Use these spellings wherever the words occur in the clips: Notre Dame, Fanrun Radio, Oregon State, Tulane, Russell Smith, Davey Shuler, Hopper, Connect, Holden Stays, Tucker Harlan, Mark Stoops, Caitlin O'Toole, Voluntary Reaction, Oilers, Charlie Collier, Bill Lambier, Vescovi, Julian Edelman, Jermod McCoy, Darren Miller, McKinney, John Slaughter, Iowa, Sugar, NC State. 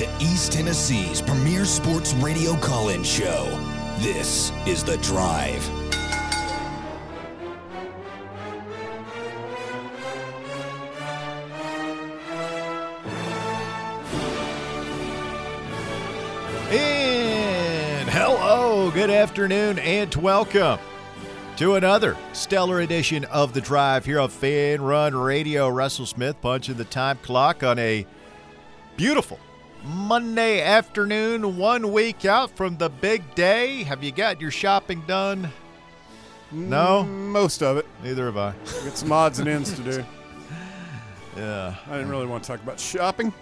to East Tennessee's premier sports radio call-in show. This is The Drive. And hello, good afternoon, and welcome to another stellar edition of The Drive here on Fan Run Radio. Russell Smith punching the time clock on a beautiful Monday afternoon, 1 week out from the big day. Have you got your shopping done? No? Most of it. Neither have I. I got some odds and ends to do. Yeah. I didn't really want to talk about shopping.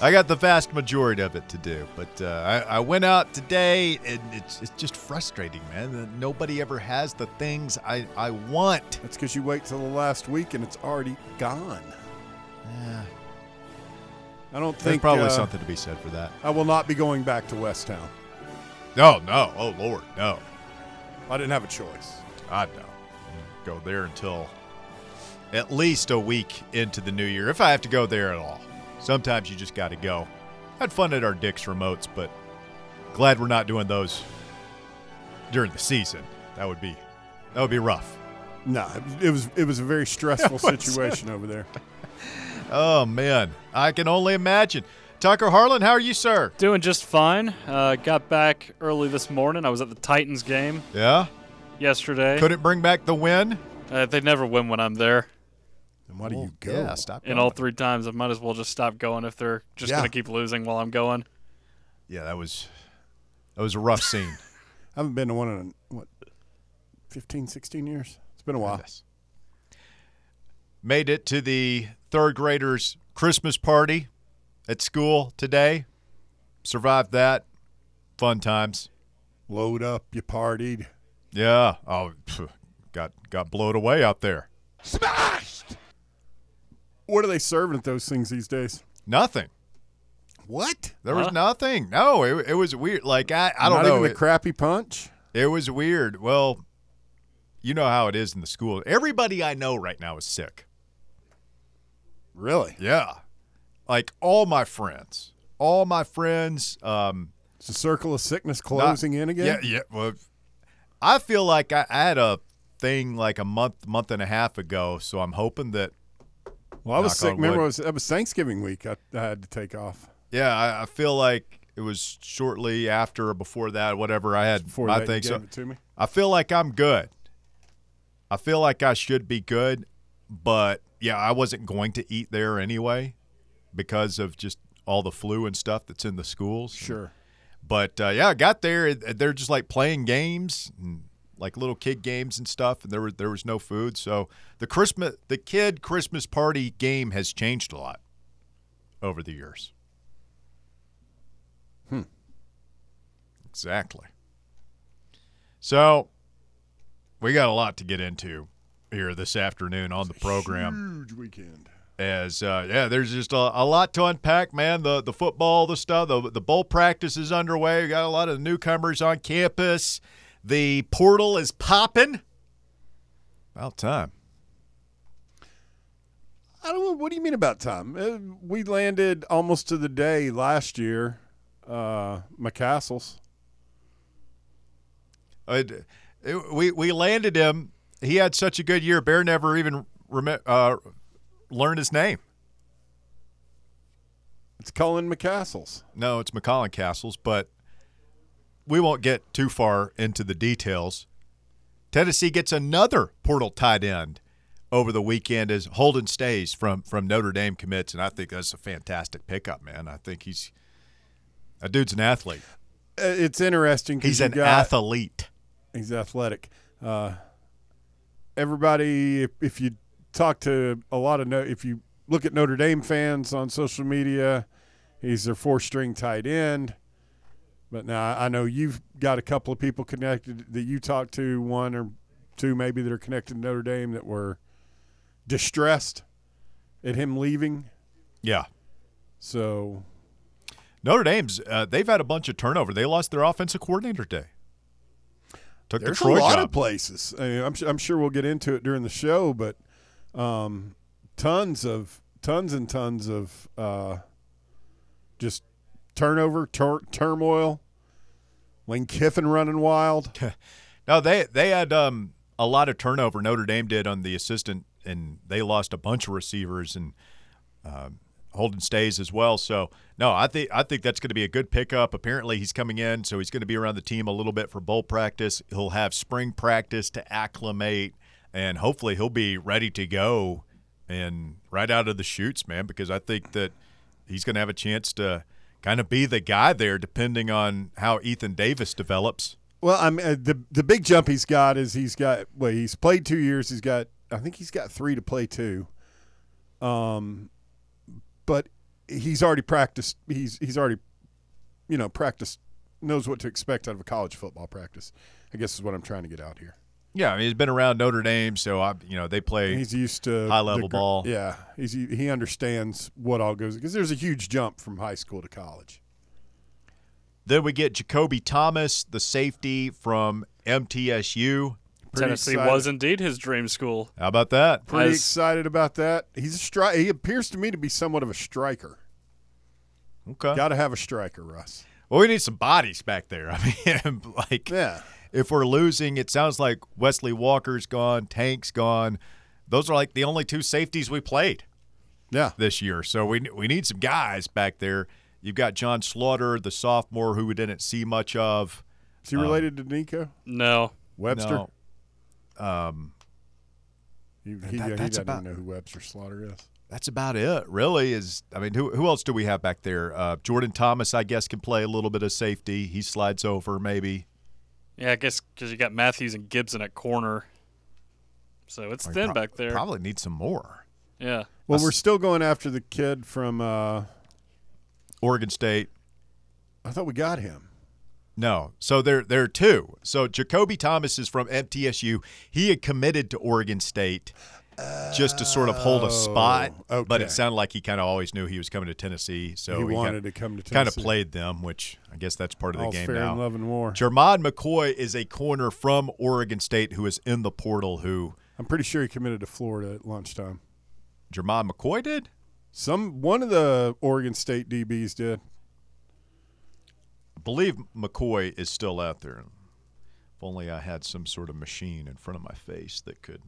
I got the vast majority of it to do, but I went out today, and it's just frustrating, man. Nobody ever has the things I want. That's because you wait till the last week, and it's already gone. Yeah. I don't think there's probably something to be said for that. I will not be going back to West Town. No, no. Oh, Lord, no. I didn't have a choice. I know. Go there until at least a week into the new year, if I have to go there at all. Sometimes you just got to go. Had fun at our Dick's remotes, but glad we're not doing those during the season. That would be rough. No, it was a very stressful situation over there. Oh, man. I can only imagine. Tucker Harlan, how are you, sir? Doing just fine. Got back early this morning. I was at the Titans game. Yeah? Yesterday. Couldn't bring back the win? They never win when I'm there. And why do you go? Yeah, stop going. And all three times, I might as well just stop going if they're just going to keep losing while I'm going. Yeah, that was a rough scene. I haven't been to one in, 15, 16 years? It's been a while. Yes. Made it to the third graders' Christmas party at school today. Survived that. Fun times. Load up. You partied. Yeah. Oh, got blown away out there. Smashed! What are they serving at those things these days? Nothing. What? There was nothing. No, it was weird. Like, I don't know. Not even a crappy punch? It was weird. Well, you know how it is in the school. Everybody I know right now is sick. Really? Yeah. Like, all my friends. Is the circle of sickness closing in again? Yeah. Well, I feel like I had a thing like a month and a half ago, so I'm hoping that. Well, I was sick. Remember, it was Thanksgiving week. I had to take off. Yeah, I feel like it was shortly after or before that, whatever. I had, before I that, think you gave so. It to me. I feel like I'm good. I feel like I should be good, but yeah, I wasn't going to eat there anyway because of just all the flu and stuff that's in the schools. Sure. But yeah, I got there. They're just like playing games, and like little kid games and stuff, and there was no food. So the kid Christmas party game has changed a lot over the years. Exactly. So we got a lot to get into here this afternoon on the program. Huge weekend. As there's just a lot to unpack, man. The football, the stuff, the bowl practice is underway. We got a lot of newcomers on campus. The portal is popping. About time. I don't know. What do you mean about time? We landed almost to the day last year, McCastles. We landed him. He had such a good year. Bear never even learned his name. It's Cullen McCastles. No, it's McCollin Castles, but we won't get too far into the details. Tennessee gets another portal tight end over the weekend as Holden Stays from Notre Dame commits, and I think that's a fantastic pickup, man. I think he's – that dude's an athlete. It's interesting. He's an athlete. He's athletic. Everybody, if you talk to a lot of – if you look at Notre Dame fans on social media, he's their four-string tight end. But now I know you've got a couple of people connected that you talked to, one or two maybe, that are connected to Notre Dame that were distressed at him leaving. Yeah. So Notre Dame's they've had a bunch of turnover. They lost their offensive coordinator today. Took the Troy job. There's a lot of places. I mean, I'm sure we'll get into it during the show, but tons and tons of just turnover, turmoil, Lane Kiffin running wild. No, they had a lot of turnover. Notre Dame did on the assistant, and they lost a bunch of receivers, and Holden Stays as well. So, no, I think that's going to be a good pickup. Apparently he's coming in, so he's going to be around the team a little bit for bowl practice. He'll have spring practice to acclimate, and hopefully he'll be ready to go and right out of the chutes, man, because I think that he's going to have a chance to kind of be the guy there depending on how Ethan Davis develops. Well, I mean, the big jump he's got is he's played 2 years. I think he's got three to play two. But he's already practiced. He's already, practiced, knows what to expect out of a college football practice, I guess is what I'm trying to get out here. Yeah, I mean, he's been around Notre Dame, so they play. And he's used to high-level ball. Yeah, he understands what all goes, because there's a huge jump from high school to college. Then we get Jacoby Thomas, the safety from MTSU. Tennessee was indeed his dream school. How about that? Pretty excited about that. He appears to me to be somewhat of a striker. Okay. Got to have a striker, Russ. Well, we need some bodies back there. I mean, if we're losing, it sounds like Wesley Walker's gone, Tank's gone. Those are like the only two safeties we played this year. So we need some guys back there. You've got John Slaughter, the sophomore, who we didn't see much of. Is he related to Nico? No. Webster? No. He doesn't know who Webster Slaughter is. That's about it, really. Who else do we have back there? Jordan Thomas, I guess, can play a little bit of safety. He slides over, maybe. Yeah, I guess because you got Matthews and Gibson at corner, so it's thin back there. Probably need some more. Yeah. Well, we're still going after the kid from Oregon State. I thought we got him. No, so there are two. So Jacoby Thomas is from MTSU. He had committed to Oregon State just to sort of hold a spot, but it sounded like he kind of always knew he was coming to Tennessee. So he wanted to come to Tennessee. Kind of played them, which I guess that's part of the game now. All's fair in love and war. Jermod McCoy is a corner from Oregon State who is in the portal. Who I'm pretty sure he committed to Florida at lunchtime. Jermod McCoy did? One of the Oregon State DBs did. I believe McCoy is still out there. If only I had some sort of machine in front of my face that could.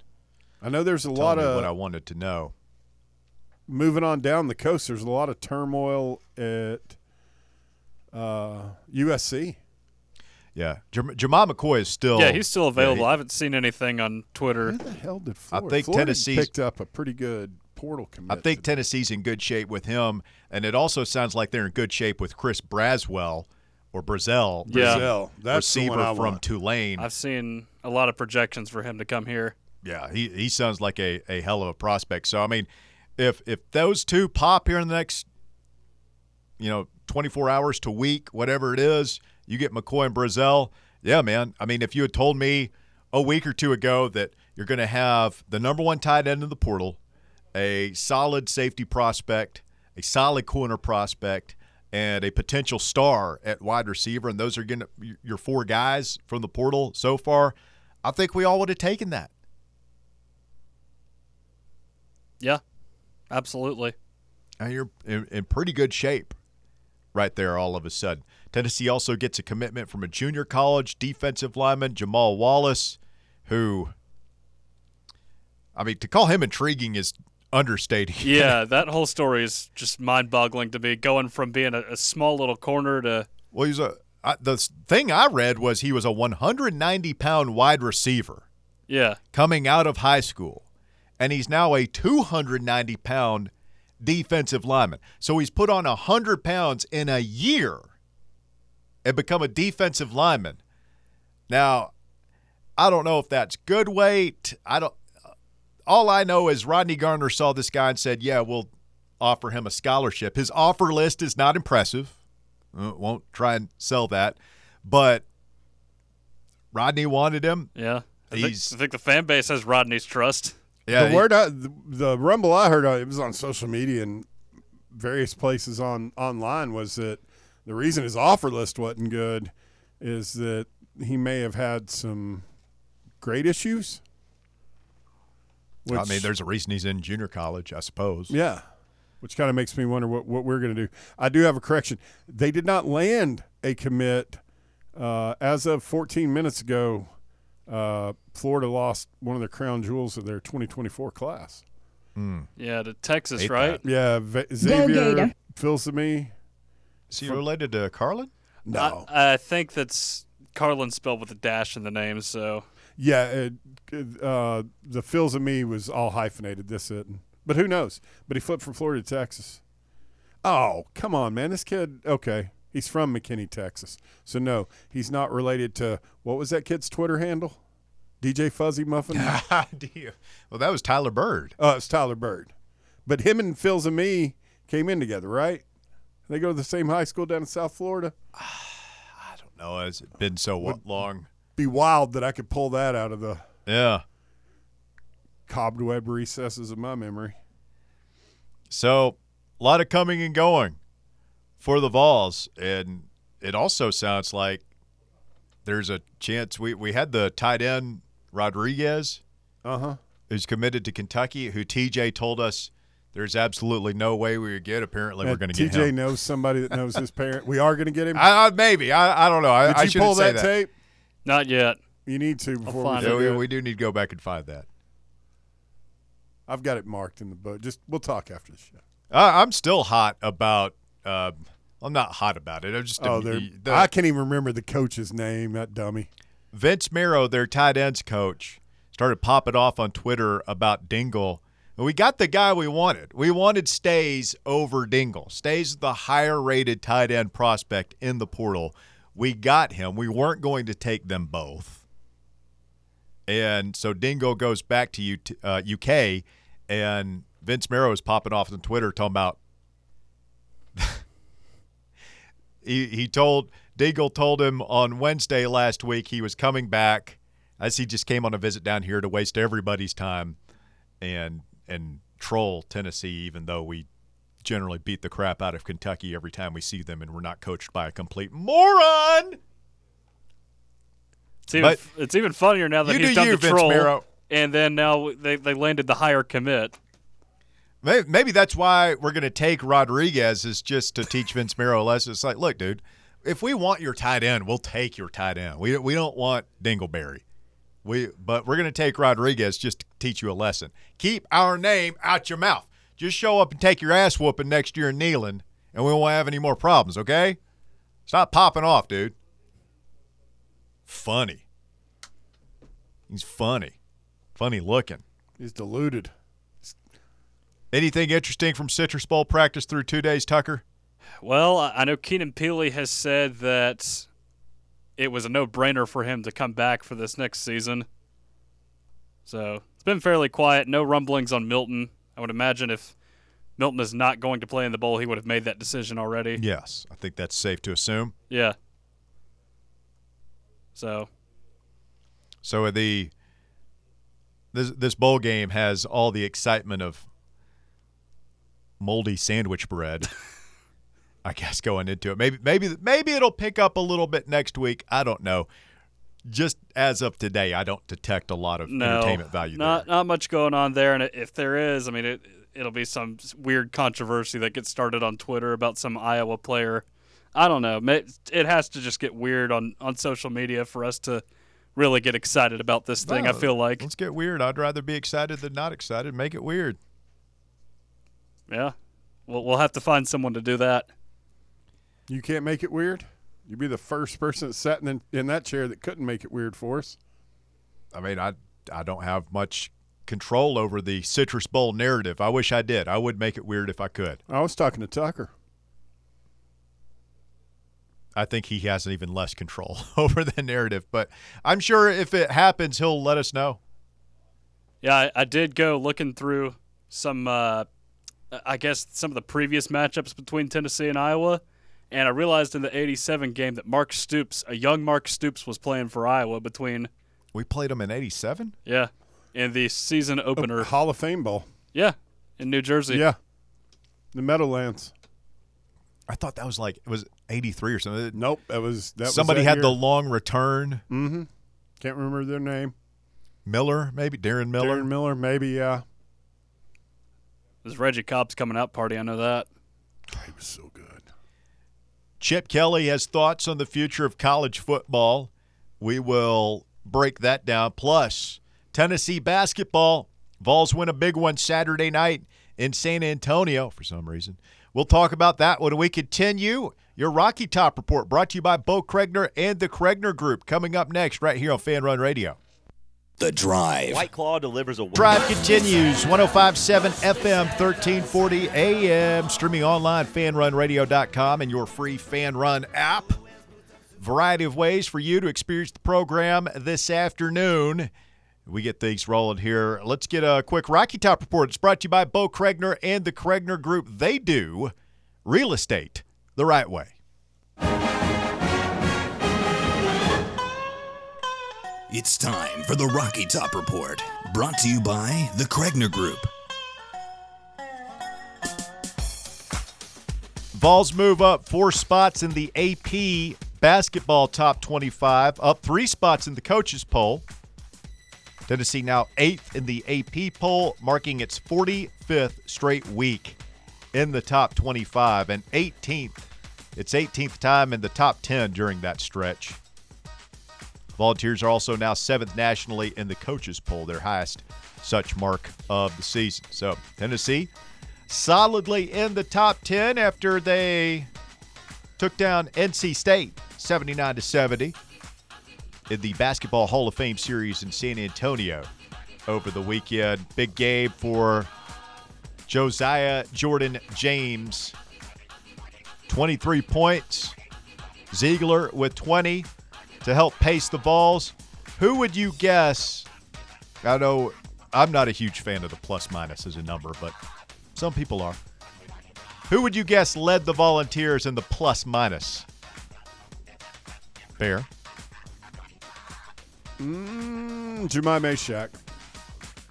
I know there's a lot of what I wanted to know. Moving on down the coast, there's a lot of turmoil at USC. Yeah, Jahmai McCoy is still. Yeah, he's still available. I haven't seen anything on Twitter. Who the hell did Florida? I think Tennessee picked up a pretty good portal commitment. I think Tennessee's in good shape with him, and it also sounds like they're in good shape with Chris Brazzell. Or Brazzell, that's receiver the one from Tulane. I've seen a lot of projections for him to come here. Yeah, he sounds like a hell of a prospect. So, I mean, if those two pop here in the next, 24 hours to week, whatever it is, you get McCoy and Brazzell, yeah, man. I mean, if you had told me a week or two ago that you're going to have the number one tight end in the portal, a solid safety prospect, a solid corner prospect, and a potential star at wide receiver, and those are your four guys from the portal so far, I think we all would have taken that. Yeah, absolutely. And you're in pretty good shape right there all of a sudden. Tennessee also gets a commitment from a junior college defensive lineman, Jamal Wallace, who, I mean, to call him intriguing is – understating. Yeah, that whole story is just mind-boggling to me. Going from being a small little corner to the thing I read was he was a 190-pound wide receiver. Yeah, coming out of high school, and he's now a 290-pound defensive lineman. So he's put on 100 pounds in a year and become a defensive lineman. Now, I don't know if that's good weight. All I know is Rodney Garner saw this guy and said, yeah, we'll offer him a scholarship. His offer list is not impressive. Won't try and sell that. But Rodney wanted him. Yeah. I think the fan base has Rodney's trust. Yeah, the rumble I heard, it was on social media and various places online, was that the reason his offer list wasn't good is that he may have had some grade issues. Which, I mean, there's a reason he's in junior college, I suppose. Yeah. which kind of makes me wonder what we're going to do. I do have a correction. They did not land a commit. As of 14 minutes ago, Florida lost one of their crown jewels of their 2024 class. Yeah, to Texas, right? Yeah, Xavier Filsame. Is he related to Carlin? No. I think that's Carlin spelled with a dash in the name, so. Yeah, the Filsame was all hyphenated, this isn't. But who knows? But he flipped from Florida to Texas. Oh, come on, man. This kid, okay. He's from McKinney, Texas. So, no, he's not related to, what was that kid's Twitter handle? DJ Fuzzy Muffin? Well, that was Tyler Byrd. Oh, it's Tyler Byrd. But him and Filsame came in together, right? They go to the same high school down in South Florida? I don't know. It's been so long. Be wild that I could pull that out of the cobweb recesses of my memory. So, a lot of coming and going for the Vols, and it also sounds like there's a chance. We had the tight end Rodriguez, who's committed to Kentucky, who TJ told us there's absolutely no way we would get. Apparently, we're going to get him. TJ knows somebody that knows his parent. We are going to get him. Maybe. I don't know. Did I you pull that tape? Not yet. You need to before we do. We do need to go back and find that. I've got it marked in the book. We'll talk after the show. I'm still hot about. I'm not hot about it. I can't even remember the coach's name, that dummy. Vince Marrow, their tight ends coach, started popping off on Twitter about Dingle. And we got the guy we wanted. We wanted Stays over Dingle. Stays is the higher-rated tight end prospect in the portal. We got him. We weren't going to take them both. And so Dingle goes back to UK, and Vince Marrow is popping off on Twitter talking about, Dingle told him on Wednesday last week he was coming back, as he just came on a visit down here to waste everybody's time and troll Tennessee, even though we generally beat the crap out of Kentucky every time we see them and we're not coached by a complete moron. It's even funnier now that he's done the troll, Marrow. And then now they landed the higher commit. Maybe that's why we're going to take Rodriguez, is just to teach Vince Marrow a lesson. It's like, look, dude, if we want your tight end, we'll take your tight end. We don't want Dingleberry. But we're going to take Rodriguez just to teach you a lesson. Keep our name out your mouth. Just show up and take your ass whooping next year in Neyland, and we won't have any more problems, okay? Stop popping off, dude. Funny. He's funny. Funny looking. He's deluded. Anything interesting from Citrus Bowl practice through 2 days, Tucker? Well, I know Keenan Peely has said that it was a no-brainer for him to come back for this next season. So it's been fairly quiet. No rumblings on Milton. I would imagine if Milton is not going to play in the bowl, he would have made that decision already. Yes, I think that's safe to assume. Yeah. So this bowl game has all the excitement of moldy sandwich bread, I guess, going into it. Maybe it'll pick up a little bit next week. I don't know. Just as of today, I don't detect a lot of entertainment value there. Not much going on there, and if there is, I mean, it'll be some weird controversy that gets started on Twitter about some Iowa player. I don't know. It has to just get weird on social media for us to really get excited about this thing, I feel like. Let's get weird. I'd rather be excited than not excited. Make it weird. Yeah, we'll have to find someone to do that. You can't make it weird? You'd be the first person that sat in that chair that couldn't make it weird for us. I mean, I don't have much control over the Citrus Bowl narrative. I wish I did. I would make it weird if I could. I was talking to Tucker. I think he has even less control over the narrative, but I'm sure if it happens, he'll let us know. Yeah, I did go looking through some I guess some of the previous matchups between Tennessee and Iowa, and I realized in the 87 game that Mark Stoops, a young Mark Stoops, was playing for Iowa between. We played him in 87? Yeah, in the season opener. Hall of Fame Bowl. Yeah, in New Jersey. Yeah, the Meadowlands. I thought that was like, it was 83 or something. Nope, it was. That somebody was that had year. The long return. Mm-hmm. Can't remember their name. Miller, maybe? Darren Miller? Darren Miller, maybe, yeah. There's Reggie Cobb's coming out party. I know that. He was so good. Chip Kelly has thoughts on the future of college football. We will break that down. Plus, Tennessee basketball. Vols win a big one Saturday night in San Antonio for some reason. We'll talk about that when we continue. Your Rocky Top Report brought to you by Bo Kregner and the Kregner Group. Coming up next right here on Fan Run Radio. The Drive. White Claw delivers a win. Drive continues. 105.7 FM, 1340 AM. Streaming online, fanrunradio.com, and your free Fan Run app. Variety of ways for you to experience the program this afternoon. We get things rolling here. Let's get a quick Rocky Top Report. It's brought to you by Bo Kregner and the Kregner Group. They do real estate the right way. It's time for the Rocky Top Report, brought to you by the Kregner Group. Vols move up 4 spots in the AP basketball top 25, up 3 spots in the coaches poll. Tennessee now 8th in the AP poll, marking its 45th straight week in the top 25 and 18th. It's 18th time in the top 10 during that stretch. Volunteers are also now 7th nationally in the coaches poll, their highest such mark of the season. So Tennessee solidly in the top 10 after they took down NC State 79-70 in the Basketball Hall of Fame series in San Antonio over the weekend. Big game for Josiah Jordan James. 23 points. Ziegler with 20. To help pace the Vols, who would you guess? I know I'm not a huge fan of the plus-minus as a number, but some people are. Who would you guess led the Volunteers in the plus-minus? Bear. Jahmai Mashack.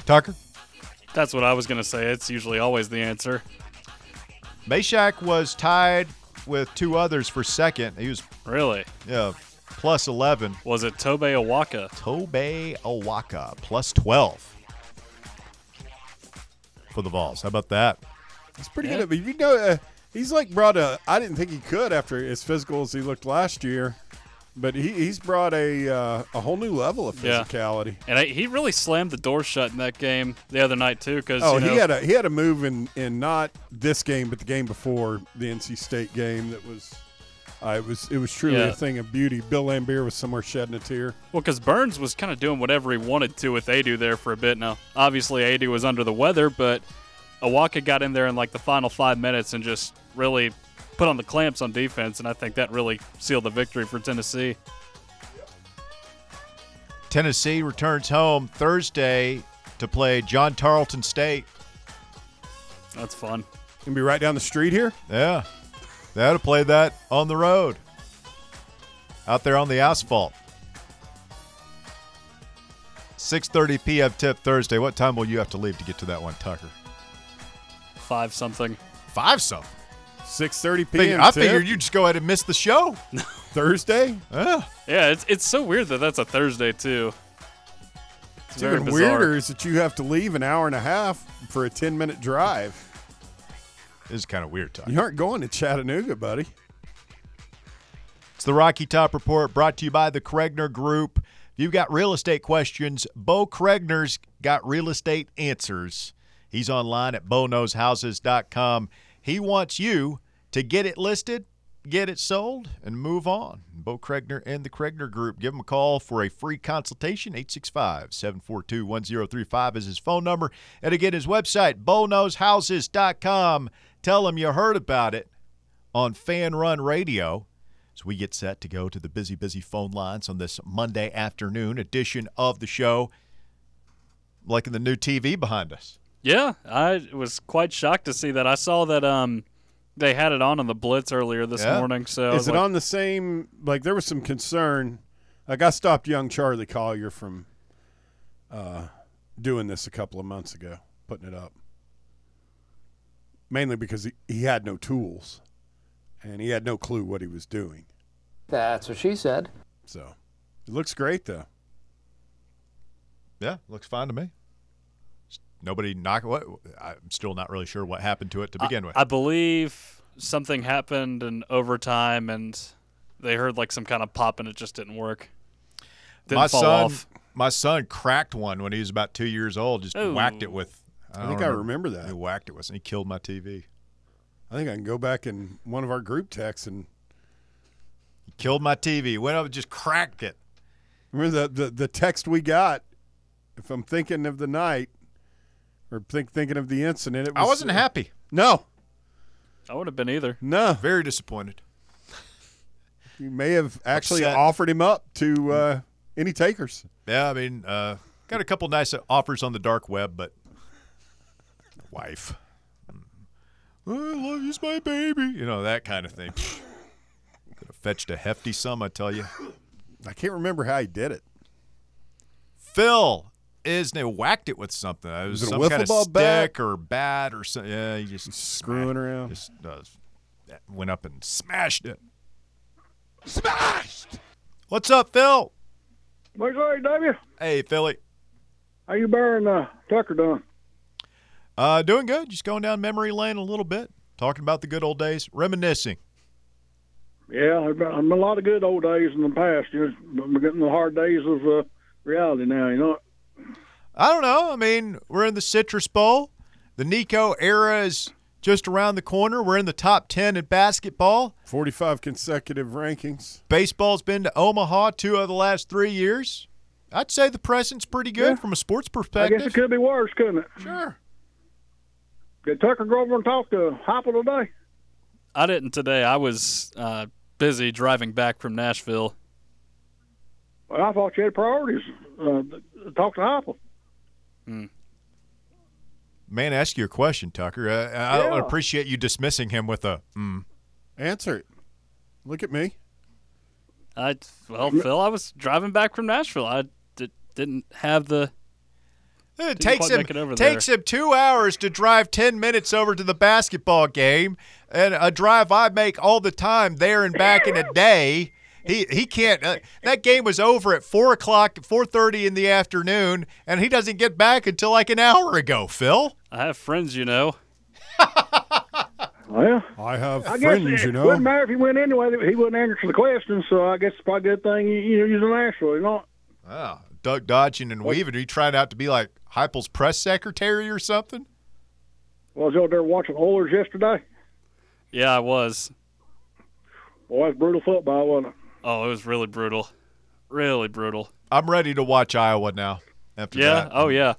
Tucker? That's what I was going to say. It's usually always the answer. Mashack was tied with 2 others for second. He was really? Yeah. Plus 11. Was it Tobey Awaka? Tobey Awaka, plus 12 for the Vols. How about that? That's pretty good. You know, he's like brought a. I didn't think he could after as physical as he looked last year, but he's brought a whole new level of physicality. Yeah. And he really slammed the door shut in that game the other night too. Because he had a move in not this game, but the game before the NC State game that was. It was truly a thing of beauty. Bill Lambier was somewhere shedding a tear. Well, because Burns was kind of doing whatever he wanted to with Adu there for a bit. Now, obviously, Adu was under the weather, but Awaka got in there in like the final 5 minutes and just really put on the clamps on defense, and I think that really sealed the victory for Tennessee. Tennessee returns home Thursday to play John Tarleton State. That's fun. Gonna be right down the street here? Yeah. They had to play that on the road, out there on the asphalt. 6:30 p.m. tip Thursday. What time will you have to leave to get to that one, Tucker? 5-something. 5-something? 6:30 p.m. I figured you'd just go ahead and miss the show. Thursday? Yeah, it's so weird that that's a Thursday, too. It's even weirder is that you have to leave an hour and a half for a 10-minute drive. This is kind of weird, Tucker. You aren't going to Chattanooga, buddy. It's the Rocky Top Report brought to you by the Kregner Group. If you've got real estate questions, Bo Kregner's got real estate answers. He's online at BoKnowsHouses.com. He wants you to get it listed, get it sold, and move on. Bo Kregner and the Kregner Group. Give him a call for a free consultation. 865-742-1035 is his phone number. And again, his website, BoKnowsHouses.com. Tell them you heard about it on Fan Run Radio as we get set to go to the busy, busy phone lines on this Monday afternoon edition of the show. I'm liking the new TV behind us. Yeah, I was quite shocked to see that. I saw that they had it on the Blitz earlier this morning. So is it like, on the same – like there was some concern. Like I stopped young Charlie Collier from doing this a couple of months ago, putting it up. Mainly because he had no tools, and he had no clue what he was doing. That's what she said. So, it looks great, though. Yeah, looks fine to me. Just nobody knocked. I'm still not really sure what happened to it to begin with. I believe something happened in overtime, and they heard like some kind of pop, and it just didn't work. My son cracked one when he was about 2 years old. Just whacked it with. I remember that. He whacked it with, and he killed my TV. I think I can go back in one of our group texts and. He killed my TV. Went up and just cracked it. Remember the text we got. If I'm thinking of the night, or thinking of the incident, I wasn't happy. No, I wouldn't have been either. No, very disappointed. You may have actually offered him up to any takers. Yeah, I mean, got a couple nice offers on the dark web, but wife, I love you's my baby, you know, that kind of thing. Could have fetched a hefty sum, I tell you. I can't remember how he did it. Phil. They whacked it with something. It was some kind of stick or bat or something. Yeah, he just screwing around. Just went up and smashed it. Smashed! What's up, Phil? What's up, W? Hey, Philly. How you bearing Tucker doing? Doing good. Just going down memory lane a little bit. Talking about the good old days. Reminiscing. Yeah, there's been a lot of good old days in the past. We're getting the hard days of reality now, you know. I don't know. I mean, we're in the Citrus Bowl. The Nico era is just around the corner. We're in the top 10 in basketball. 45 consecutive rankings. Baseball's been to Omaha 2 of the last 3 years. I'd say the present's pretty good from a sports perspective. I guess it could be worse, couldn't it? Sure. Did Tucker go over and talk to Hopper today? I didn't today. I was busy driving back from Nashville. Well, I thought you had priorities. Talk to Hopper. Man, ask your question, Tucker. I don't appreciate you dismissing him with a answer. It. Look at me. Phil, I was driving back from Nashville. I didn't have the. It takes him 2 hours to drive 10 minutes over to the basketball game, and a drive I make all the time there and back in a day. He can't. That game was over at 4:30 in the afternoon, and he doesn't get back until like an hour ago. Phil, I have friends, you know. Well, I guess it wouldn't matter if he went anyway. He wouldn't answer the question, so I guess it's probably a good thing he's an asshole, you know. Wow, duck dodging and weaving. Are you trying out to be like Heupel's press secretary or something? Well, I was out there watching Oilers yesterday. Yeah, I was. Boy, that's brutal football, wasn't it? Oh, it was really brutal. Really brutal. I'm ready to watch Iowa now after that. Yeah? Oh, yeah.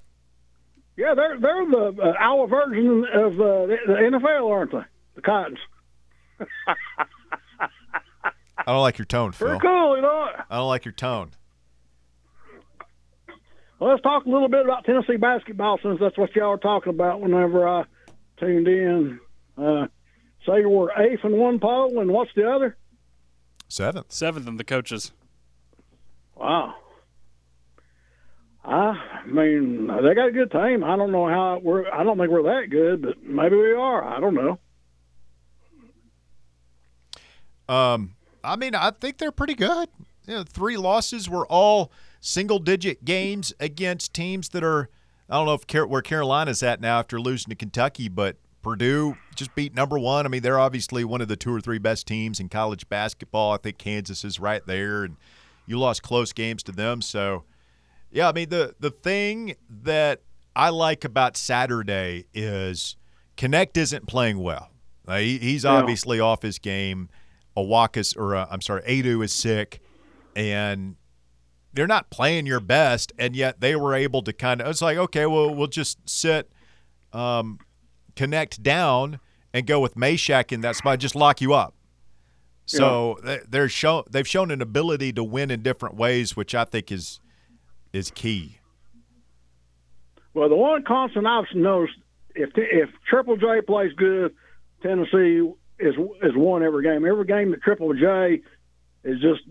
Yeah, they're the Iowa version of the NFL, aren't they? The Cottons. I don't like your tone, Phil. Pretty cool, you know? I don't like your tone. Well, let's talk a little bit about Tennessee basketball since that's what y'all were talking about whenever I tuned in. So you were 8th in one poll, and what's the other? 7th. 7th in the coaches. Wow. I mean, they got a good team. I don't know how I don't think we're that good, but maybe we are. I don't know. I mean, I think they're pretty good. You know, 3 losses were all single-digit games against teams that are – I don't know where Carolina's at now after losing to Kentucky, but – Purdue just beat number one. I mean, they're obviously one of the 2 or 3 best teams in college basketball. I think Kansas is right there, and you lost close games to them. So, yeah, I mean, the thing that I like about Saturday is Connect isn't playing well. He's obviously off his game. Adu is sick, and they're not playing your best, and yet they were able to kind of – it's like, okay, well, we'll just sit Connect down and go with Mashack in that spot, just lock you up. So they've shown an ability to win in different ways, which I think is key. Well, the one constant I've noticed, if Triple J plays good, Tennessee is won every game. Every game that Triple J is just,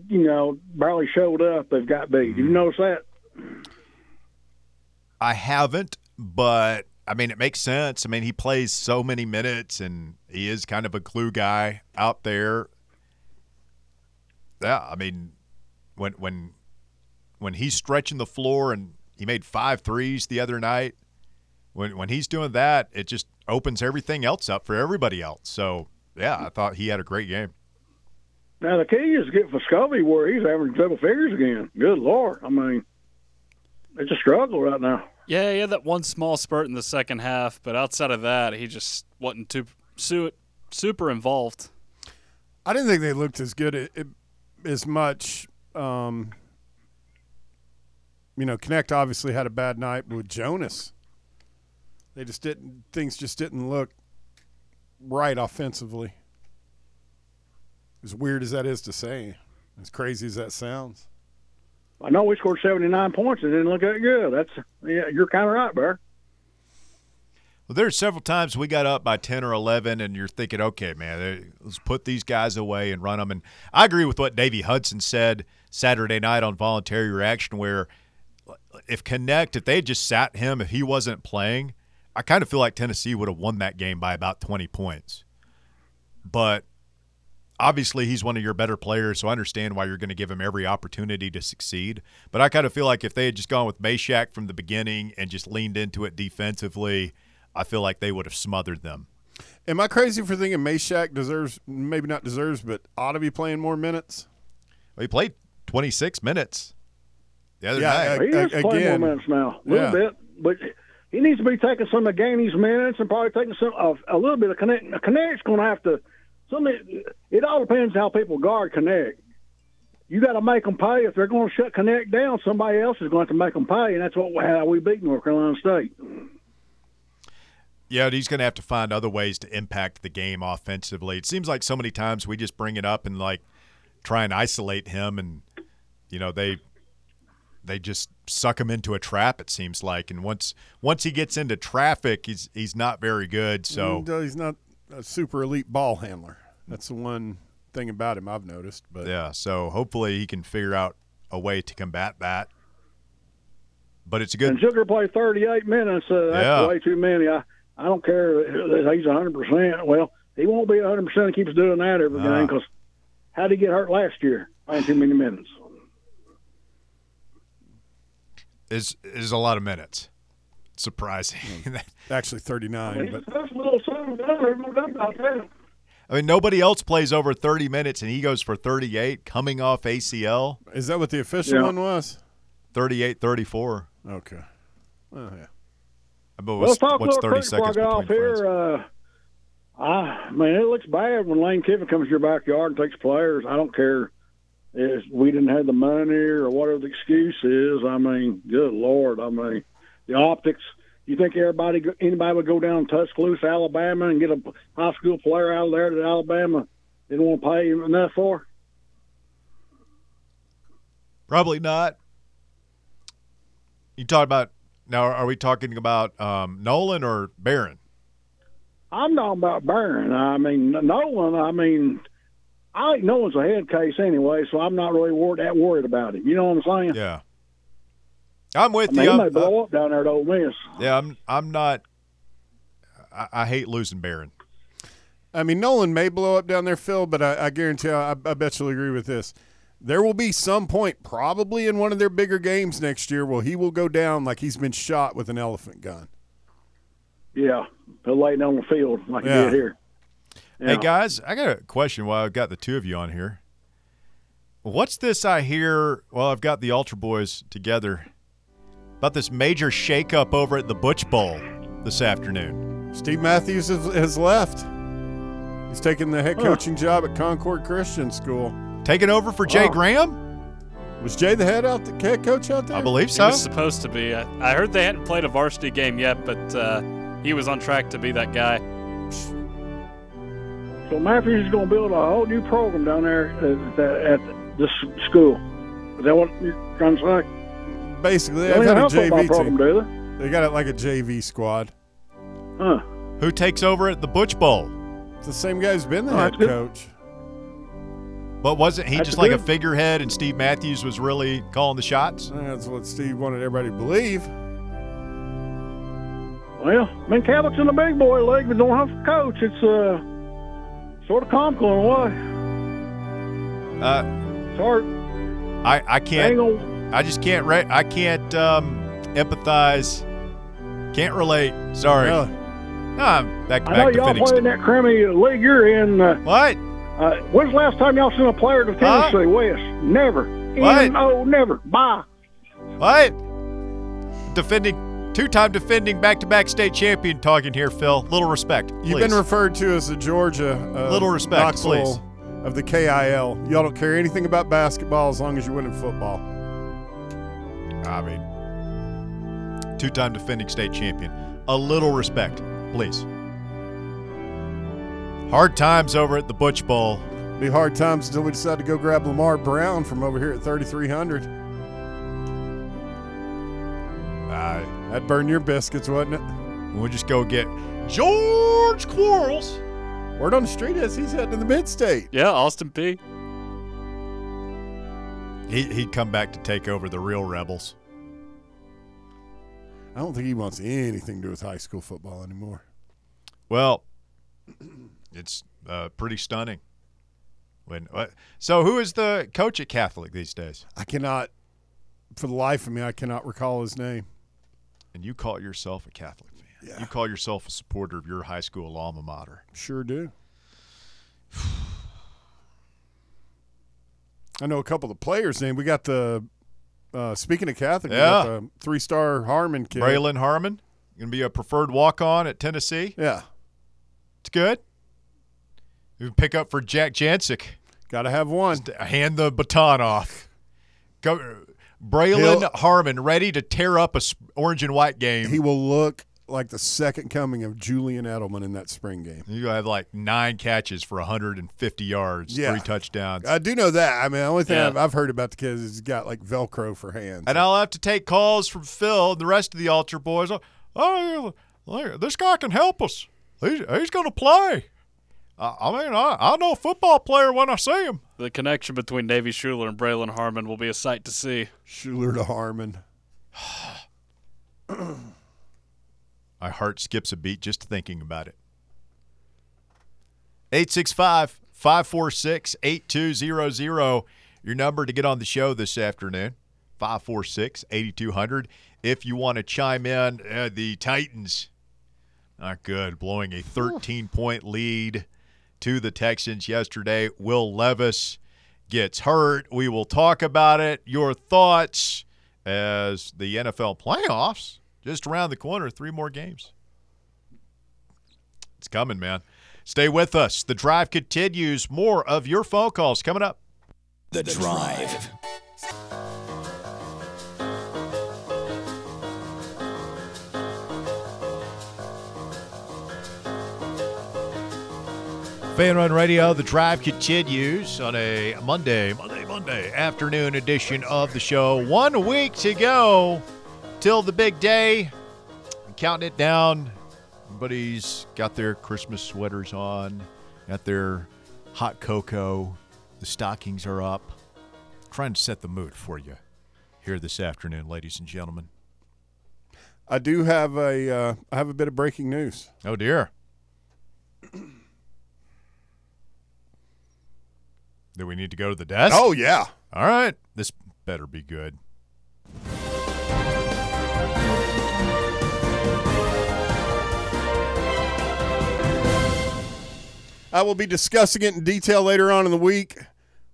barely showed up, they've got beat. Mm-hmm. You notice that? I haven't, but – I mean, it makes sense. I mean, he plays so many minutes, and he is kind of a glue guy out there. Yeah, I mean, when he's stretching the floor, and he made 5 threes the other night, when he's doing that, it just opens everything else up for everybody else. So, yeah, I thought he had a great game. Now, the key is to get Vescovi where he's averaging double figures again. Good Lord. I mean, it's a struggle right now. Yeah, he had that one small spurt in the second half, but outside of that, he just wasn't too super involved. I didn't think they looked as good as much. Connect obviously had a bad night with Jonas. They just didn't – things just didn't look right offensively. As weird as that is to say, as crazy as that sounds. I know we scored 79 points and didn't look that good. You're kind of right, Bear. Well, there's several times we got up by 10 or 11, and you're thinking, okay, man, let's put these guys away and run them. And I agree with what Davey Hudson said Saturday night on Voluntary Reaction, where if they had just sat him, if he wasn't playing, I kind of feel like Tennessee would have won that game by about 20 points. But – obviously, he's one of your better players, so I understand why you're going to give him every opportunity to succeed. But I kind of feel like if they had just gone with Mashack from the beginning and just leaned into it defensively, I feel like they would have smothered them. Am I crazy for thinking Mashack ought to be playing more minutes? Well, he played 26 minutes the other night. He is playing more minutes now, a little bit. But he needs to be taking some of Ganey's minutes and probably taking some a little bit of Connect. Connect's going to have to – it all depends how people guard Connect. You got to make them pay. If they're going to shut Connect down, somebody else is going to make them pay, and that's how we beat North Carolina State. Yeah, he's going to have to find other ways to impact the game offensively. It seems like so many times we just bring it up and like try and isolate him, and they just suck him into a trap. It seems like, and once he gets into traffic, he's not very good. So he's not a super elite ball handler. That's the one thing about him I've noticed. But yeah, so hopefully he can figure out a way to combat that. But it's a good. And Sugar played 38 minutes. That's way too many. I don't care that he's 100%. Well, he won't be 100%. He keeps doing that every game because how'd he get hurt last year? Playing too many minutes. Is a lot of minutes. Surprising. Actually 39. Nobody else plays over 30 minutes, and he goes for 38 coming off ACL. Is that what the official one was? 38-34. Okay. Oh, yeah. But what's 30 seconds off here? It looks bad when Lane Kiffin comes to your backyard and takes players. I don't care if we didn't have the money or whatever the excuse is. I mean, good Lord. I mean, the optics. You think anybody would go down to Tuscaloosa, Alabama, and get a high school player out of there that Alabama didn't want to pay him enough for? Probably not. You talk about now. Are we talking about Nolan or Barron? I'm talking about Barron. I mean Nolan. I think Nolan's a head case anyway, so I'm not really worried about him. You know what I'm saying? Yeah. I'm with you. He may blow up down there at Ole Miss. Yeah, I'm not – I hate losing Barron. I mean, Nolan may blow up down there, Phil, but I guarantee I bet you'll agree with this. There will be some point probably in one of their bigger games next year where he will go down like he's been shot with an elephant gun. Yeah, laying on the field like he did here. Yeah. Hey, guys, I got a question while I've got the two of you on here. What's this I hear – I've got the Ultra Boys together – about this major shakeup over at the Butch Bowl this afternoon. Steve Matthews has left. He's taking the head coaching job at Concord Christian School. Taking over for Jay Graham? Was Jay the head coach out there? I believe so. He was supposed to be. I heard they hadn't played a varsity game yet, but he was on track to be that guy. So Matthews is going to build a whole new program down there at this school. Is that what you're trying to say? Basically, they've got a JV team. They got it like a JV squad. Huh. Who takes over at the Butch Bowl? It's the same guy who's been the head coach. But wasn't he just like a figurehead and Steve Matthews was really calling the shots? That's what Steve wanted everybody to believe. Well, I mean, Cabot's in the big boy league, but don't have a coach. It's sort of comical in a way. It's hard. I can't. I just can't empathize Can't relate. Sorry. No, I'm back to Phoenix. I know y'all playing that crimmy league you're in. What? When's the last time y'all seen a player to Tennessee West? Never. What? No, never. Bye. What? Two-time defending back-to-back state champion talking here, Phil. Little respect, please. You've been referred to as the Georgia little respect, please, of the KIL. Y'all don't care anything about basketball as long as you win in football. I mean, two-time defending state champion. A little respect, please. Hard times over at the Butch Bowl. Be hard times until we decide to go grab Lamar Brown from over here at 3,300. That'd burn your biscuits, wouldn't it? We'll just go get George Quarles. Word on the street is he's heading to the mid-state. Yeah, Austin Peay. He'd come back to take over the real Rebels. I don't think he wants anything to do with high school football anymore. Well, it's pretty stunning. So who is the coach at Catholic these days? For the life of me, I cannot recall his name. And you call yourself a Catholic fan. Yeah. You call yourself a supporter of your high school alma mater. Sure do. I know a couple of the players' names. We got the, speaking of Catholic, we got the three-star Harmon kid. Braylon Harmon. Going to be a preferred walk-on at Tennessee. Yeah. It's good. We pick up for Jack Jancic. Got to have one. Just hand the baton off. Go. Braylon Harmon ready to tear up an orange and white game. He will look like the second coming of Julian Edelman in that spring game. You have like 9 catches for 150 yards, 3 touchdowns. I do know that. I mean, the only thing I've heard about the kid is he's got like Velcro for hands. And I'll have to take calls from Phil and the rest of the Altar Boys. Oh, this guy can help us. He's going to play. I mean, I know a football player when I see him. The connection between Davey Shuler and Braylon Harmon will be a sight to see. Shuler to Harmon. My heart skips a beat just thinking about it. 865-546-8200, your number to get on the show this afternoon, 546-8200. If you want to chime in, the Titans, not good, blowing a 13-point lead to the Texans yesterday. Will Levis gets hurt. We will talk about it. Your thoughts as the NFL playoffs just around the corner, 3 more games. It's coming, man. Stay with us. The Drive continues. More of your phone calls coming up. The Drive. Fan Run Radio, The Drive continues on a Monday afternoon edition of the show. 1 week to go till the big day. I'm counting it down. Everybody's got their Christmas sweaters on, got their hot cocoa. The stockings are up. I'm trying to set the mood for you here this afternoon, ladies and gentlemen. I do have a bit of breaking news. Oh, dear. Do we need to go to the desk? Oh, yeah. All right. This better be good. I will be discussing it in detail later on in the week,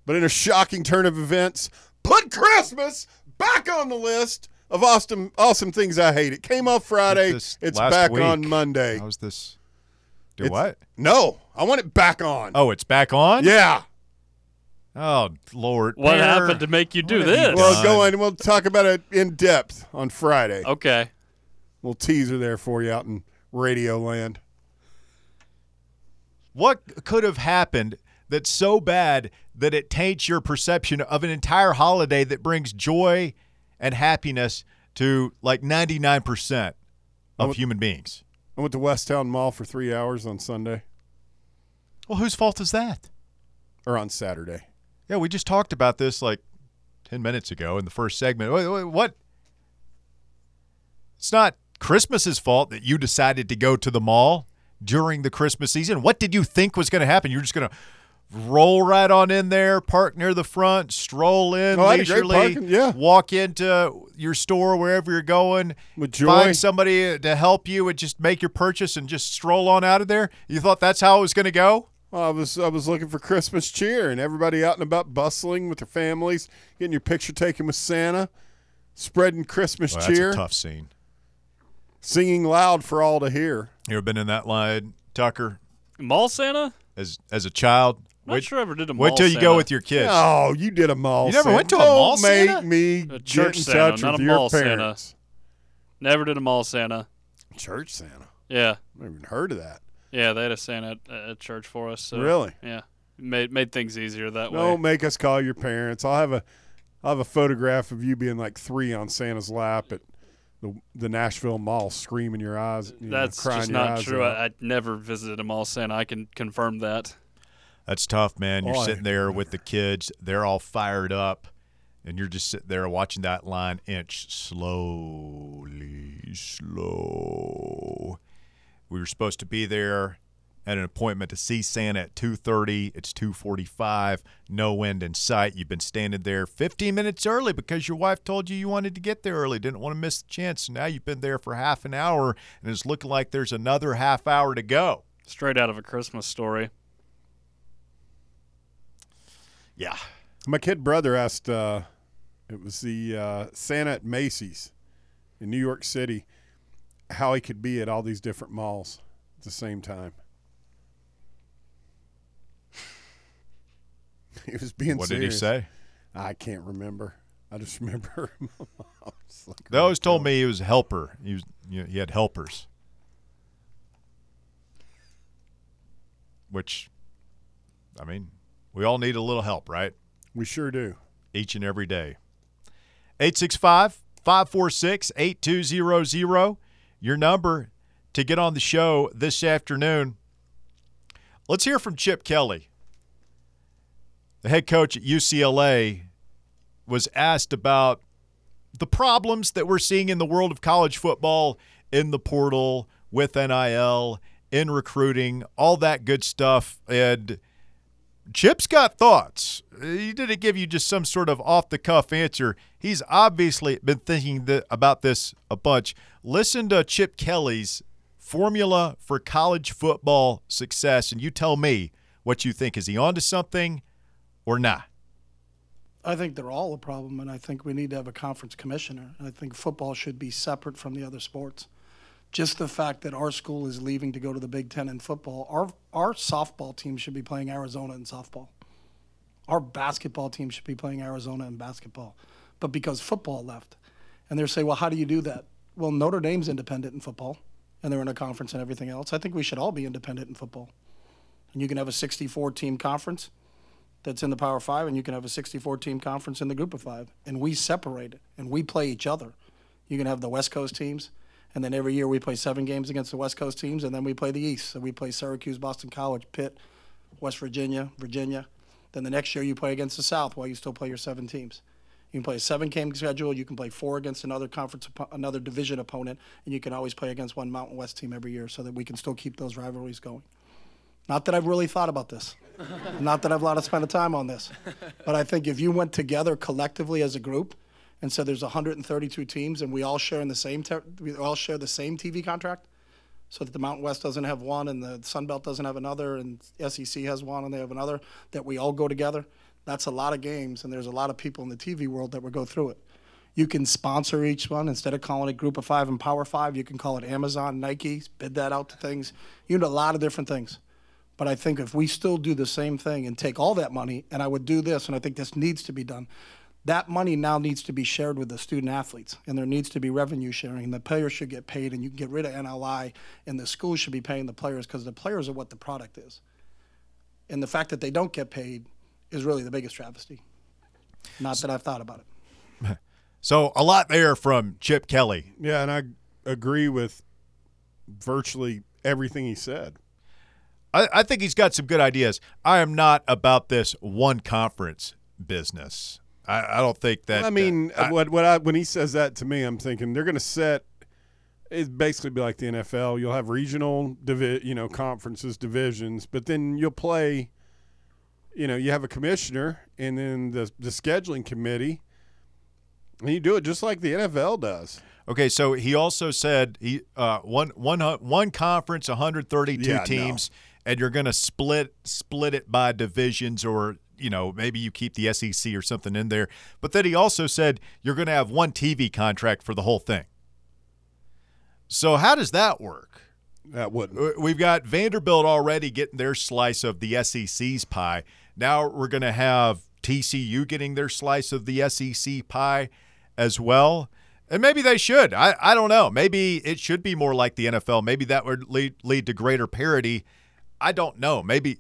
but in a shocking turn of events, put Christmas back on the list of awesome things I hate. It came off Friday. It's back on Monday. How's this? What? No. I want it back on. Oh, it's back on? Yeah. Oh, Lord. What happened to make you do this? Well, we'll talk about it in depth on Friday. Okay. We'll teaser there for you out in Radio Land. What could have happened that's so bad that it taints your perception of an entire holiday that brings joy and happiness to like 99% of human beings? I went to Westtown Mall for 3 hours on Sunday. Well, whose fault is that? Or on Saturday. Yeah, we just talked about this like 10 minutes ago in the first segment. What? It's not Christmas's fault that you decided to go to the mall during the Christmas season. What did you think was going to happen? You're just going to roll right on in there, park near the front, stroll in leisurely, walk into your store wherever you're going, find somebody to help you and just make your purchase and just stroll on out of there? You thought that's how it was going to go? Well, I was looking for Christmas cheer and everybody out and about bustling with their families, getting your picture taken with Santa, spreading Christmas cheer. That's a tough scene. Singing loud for all to hear. You ever been in that line, Tucker? Mall Santa? As a child? I'm not sure I ever did a mall Santa. Wait till you go with your kids. Oh, you did a mall Santa. You never went to a mall Santa? Don't make me get in touch with your parents. Never did a mall Santa. Church Santa? Yeah. I've never even heard of that. Yeah, they had a Santa at church for us. So, really? Yeah. Made things easier that way. Don't make us call your parents. I'll have a photograph of you being like 3 on Santa's lap at the Nashville Mall, screaming your eyes. That's just not true. I never visited a mall Santa. I can confirm that. That's tough, man. You're sitting there with the kids. They're all fired up, and you're just sitting there watching that line inch slow. We were supposed to be there at an appointment to see Santa at 2:30. It's 2:45. No end in sight. You've been standing there 15 minutes early because your wife told you you wanted to get there early, didn't want to miss the chance. Now you've been there for half an hour, and it's looking like there's another half hour to go. Straight out of A Christmas Story. Yeah. My kid brother asked, it was the Santa at Macy's in New York City, how he could be at all these different malls at the same time. He was being serious. What did he say? I can't remember. I just remember. They always told me he was a helper. He had helpers. Which, I mean, we all need a little help, right? We sure do. Each and every day. 865-546-8200. Your number to get on the show this afternoon. Let's hear from Chip Kelly. The head coach at UCLA was asked about the problems that we're seeing in the world of college football, in the portal, with NIL, in recruiting, all that good stuff. And Chip's got thoughts. He didn't give you just some sort of off-the-cuff answer. He's obviously been thinking about this a bunch. Listen to Chip Kelly's formula for college football success, and you tell me what you think. Is he onto something? Or not? I think they're all a problem, and I think we need to have a conference commissioner. I think football should be separate from the other sports. Just the fact that our school is leaving to go to the Big Ten in football, our softball team should be playing Arizona in softball. Our basketball team should be playing Arizona in basketball. But because football left, and they're saying, well, how do you do that? Well, Notre Dame's independent in football, and they're in a conference and everything else. I think we should all be independent in football. And you can have a 64-team conference that's in the Power Five, and you can have a 64-team conference in the Group of Five. And we separate it, and we play each other. You can have the West Coast teams, and then every year we play 7 games against the West Coast teams, and then we play the East. So we play Syracuse, Boston College, Pitt, West Virginia, Virginia. Then the next year you play against the South while you still play your 7 teams. You can play a 7-game schedule. You can play 4 against another conference, another division opponent, and you can always play against one Mountain West team every year so that we can still keep those rivalries going. Not that I've really thought about this. Not that I've a lot of spent time on this. But I think if you went together collectively as a group and said there's 132 teams and we all share the same TV contract so that the Mountain West doesn't have one and the Sun Belt doesn't have another and SEC has one and they have another, that we all go together, that's a lot of games and there's a lot of people in the TV world that would go through it. You can sponsor each one. Instead of calling it Group of Five and Power Five, you can call it Amazon, Nike, bid that out to things. You know, a lot of different things. But I think if we still do the same thing and take all that money, and I would do this, and I think this needs to be done, that money now needs to be shared with the student athletes, and there needs to be revenue sharing, and the players should get paid, and you can get rid of NLI, and the schools should be paying the players because the players are what the product is. And the fact that they don't get paid is really the biggest travesty. Not that I've thought about it. So a lot there from Chip Kelly. Yeah, and I agree with virtually everything he said. I think he's got some good ideas. I am not about this one conference business. I don't think that. Well, I mean, when he says that to me, I'm thinking they're going to set. It'd basically be like the NFL. You'll have regional, conferences, divisions, but then you'll play. You have a commissioner, and then the scheduling committee. You do it just like the NFL does. Okay, so he also said he one conference, 132 teams, and you're going to split it by divisions, or maybe you keep the SEC or something in there. But then he also said you're going to have one TV contract for the whole thing. So how does that work? That wouldn't. We've got Vanderbilt already getting their slice of the SEC's pie. Now we're going to have TCU getting their slice of the SEC pie as well. And maybe they should. I don't know. Maybe it should be more like the NFL. Maybe that would lead to greater parity. I don't know. Maybe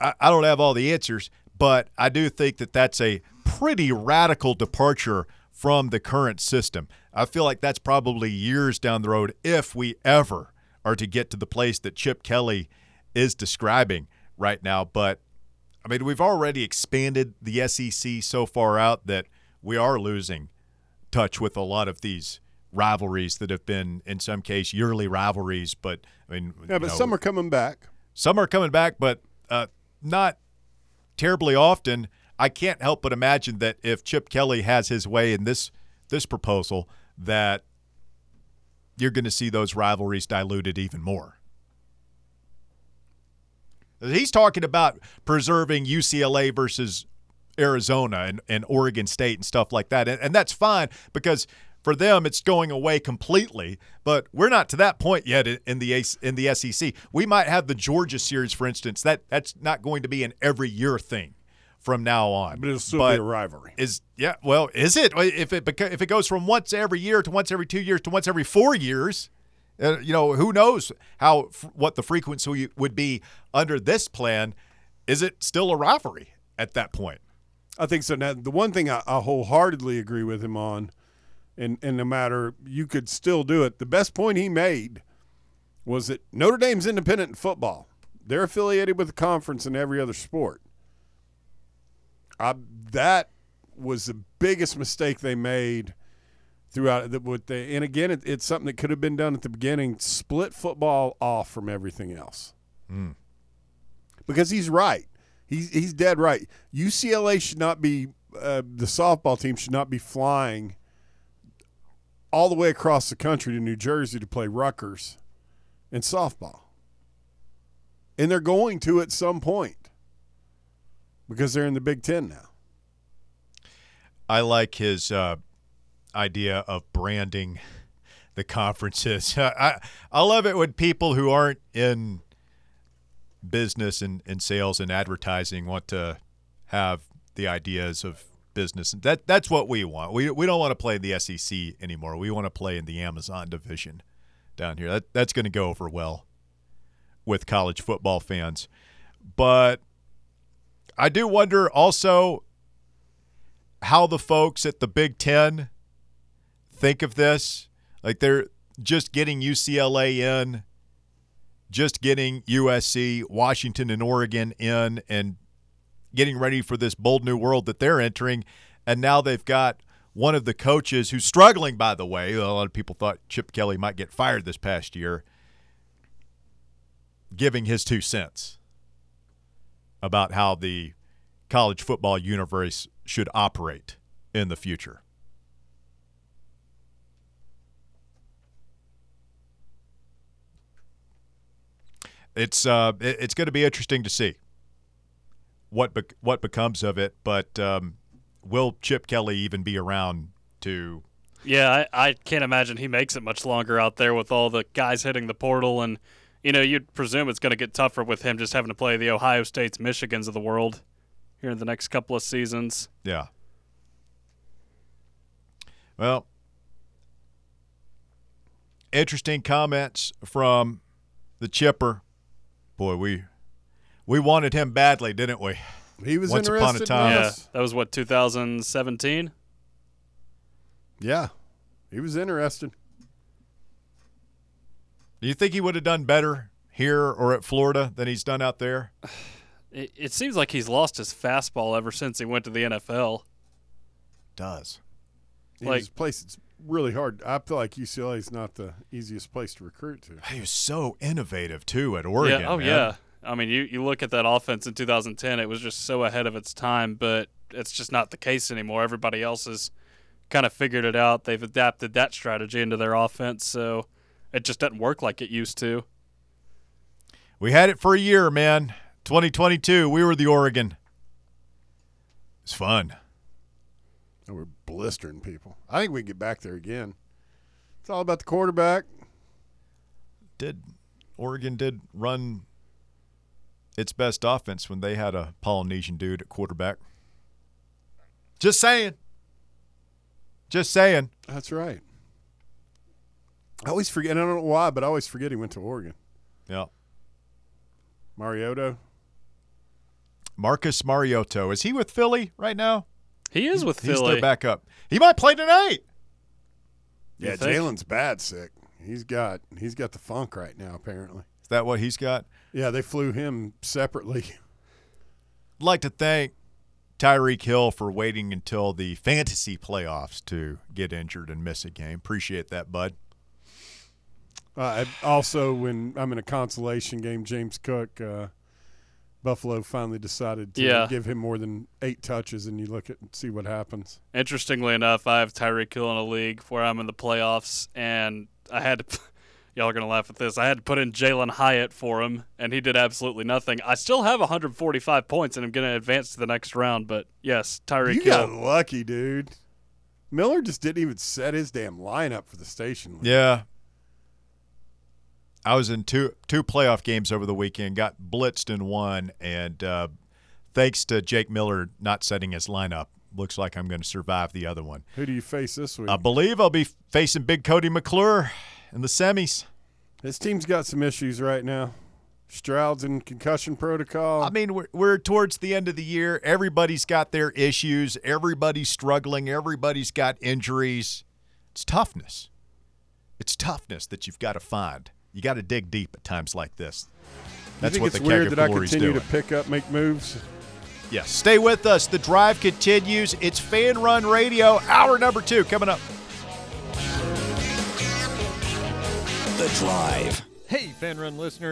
I don't have all the answers, but I do think that that's a pretty radical departure from the current system. I feel like that's probably years down the road if we ever are to get to the place that Chip Kelly is describing right now. But, I mean, we've already expanded the SEC so far out that we are losing touch with a lot of these rivalries that have been, in some case, yearly rivalries. But, I mean, some are coming back. Some are coming back, but not terribly often. I can't help but imagine that if Chip Kelly has his way in this proposal, that you're going to see those rivalries diluted even more. He's talking about preserving UCLA versus Arizona and Oregon State and stuff like that. And that's fine because for them it's going away completely, but we're not to that point yet in the SEC. We might have the Georgia series, for instance. That's not going to be an every year thing from now on. But it'll still be a rivalry. Is it? If it goes from once every year to once every 2 years to once every 4 years, who knows what the frequency would be under this plan? Is it still a rivalry at that point? I think so. Now, the one thing I wholeheartedly agree with him on, and no matter, you could still do it. The best point he made was that Notre Dame's independent in football. They're affiliated with the conference in every other sport. That was the biggest mistake they made throughout. And again, it's something that could have been done at the beginning. Split football off from everything else. Mm. Because he's right. He's dead right. UCLA should not be the softball team should not be flying all the way across the country to New Jersey to play Rutgers in softball. And they're going to at some point. Because they're in the Big Ten now. I like his idea of branding the conferences. I love it when people who aren't in business and sales and advertising want to have the ideas of business. That's what we want. We don't want to play in the SEC anymore. We want to play in the Amazon division down here. That's going to go over well with college football fans. But I do wonder also how the folks at the Big Ten think of this. Like they're just getting UCLA in, just getting USC, Washington, and Oregon in, and getting ready for this bold new world that they're entering. And now they've got one of the coaches who's struggling, by the way. A lot of people thought Chip Kelly might get fired this past year, giving his 2 cents about how the college football universe should operate in the future. It's going to be interesting to see what becomes of it, but will Chip Kelly even be around to... Yeah, I can't imagine he makes it much longer out there with all the guys hitting the portal and... you'd presume it's going to get tougher with him just having to play the Ohio States, Michigans of the world here in the next couple of seasons. Yeah. Well, interesting comments from the Chipper. Boy, we wanted him badly, didn't we? He was once upon a time. Yeah, that was 2017. Yeah, he was interested. Do you think he would have done better here or at Florida than he's done out there? It seems like he's lost his fastball ever since he went to the NFL. It does. It's a place that's really hard. I feel like UCLA is not the easiest place to recruit to. He was so innovative, too, at Oregon. Yeah, oh, man. Yeah. I mean, you look at that offense in 2010, it was just so ahead of its time, but it's just not the case anymore. Everybody else has kind of figured it out. They've adapted that strategy into their offense, so it just doesn't work like it used to. We had it for a year, man. 2022, we were the Oregon. It's fun. And we're blistering people. I think we can get back there again. It's all about the quarterback. Oregon did run its best offense when they had a Polynesian dude at quarterback. Just saying. Just saying. That's right. I always forget. I don't know why, but I always forget he went to Oregon. Yeah. Mariota. Marcus Mariota. Is he with Philly right now? He is with Philly. He's their backup. He might play tonight. Yeah, Jalen's bad sick. He's got the funk right now, apparently. Is that what he's got? Yeah, they flew him separately. I'd like to thank Tyreek Hill for waiting until the fantasy playoffs to get injured and miss a game. Appreciate that, bud. Also, when I'm in a consolation game, James Cook, Buffalo finally decided to give him more than 8 touches, and you look at and see what happens. Interestingly enough, I have Tyreek Hill in a league where I'm in the playoffs, and I had to – y'all are going to laugh at this. I had to put in Jalen Hyatt for him, and he did absolutely nothing. I still have 145 points, and I'm going to advance to the next round. But, yes, Tyreek Hill. You got lucky, dude. Miller just didn't even set his damn lineup for the station. Yeah. I was in two playoff games over the weekend, got blitzed in one, and thanks to Jake Miller not setting his lineup, looks like I'm going to survive the other one. Who do you face this week? I believe I'll be facing Big Cody McClure in the semis. His team's got some issues right now. Stroud's in concussion protocol. I mean, we're towards the end of the year. Everybody's got their issues. Everybody's struggling. Everybody's got injuries. It's toughness. It's toughness that you've got to find. You got to dig deep at times like this. That's what the Kegger Flory's doing. You think it's weird that I continue to pick up, make moves? Yes. Stay with us. The drive continues. It's Fan Run Radio, hour number 2 coming up. The drive. Hey, Fan Run listeners.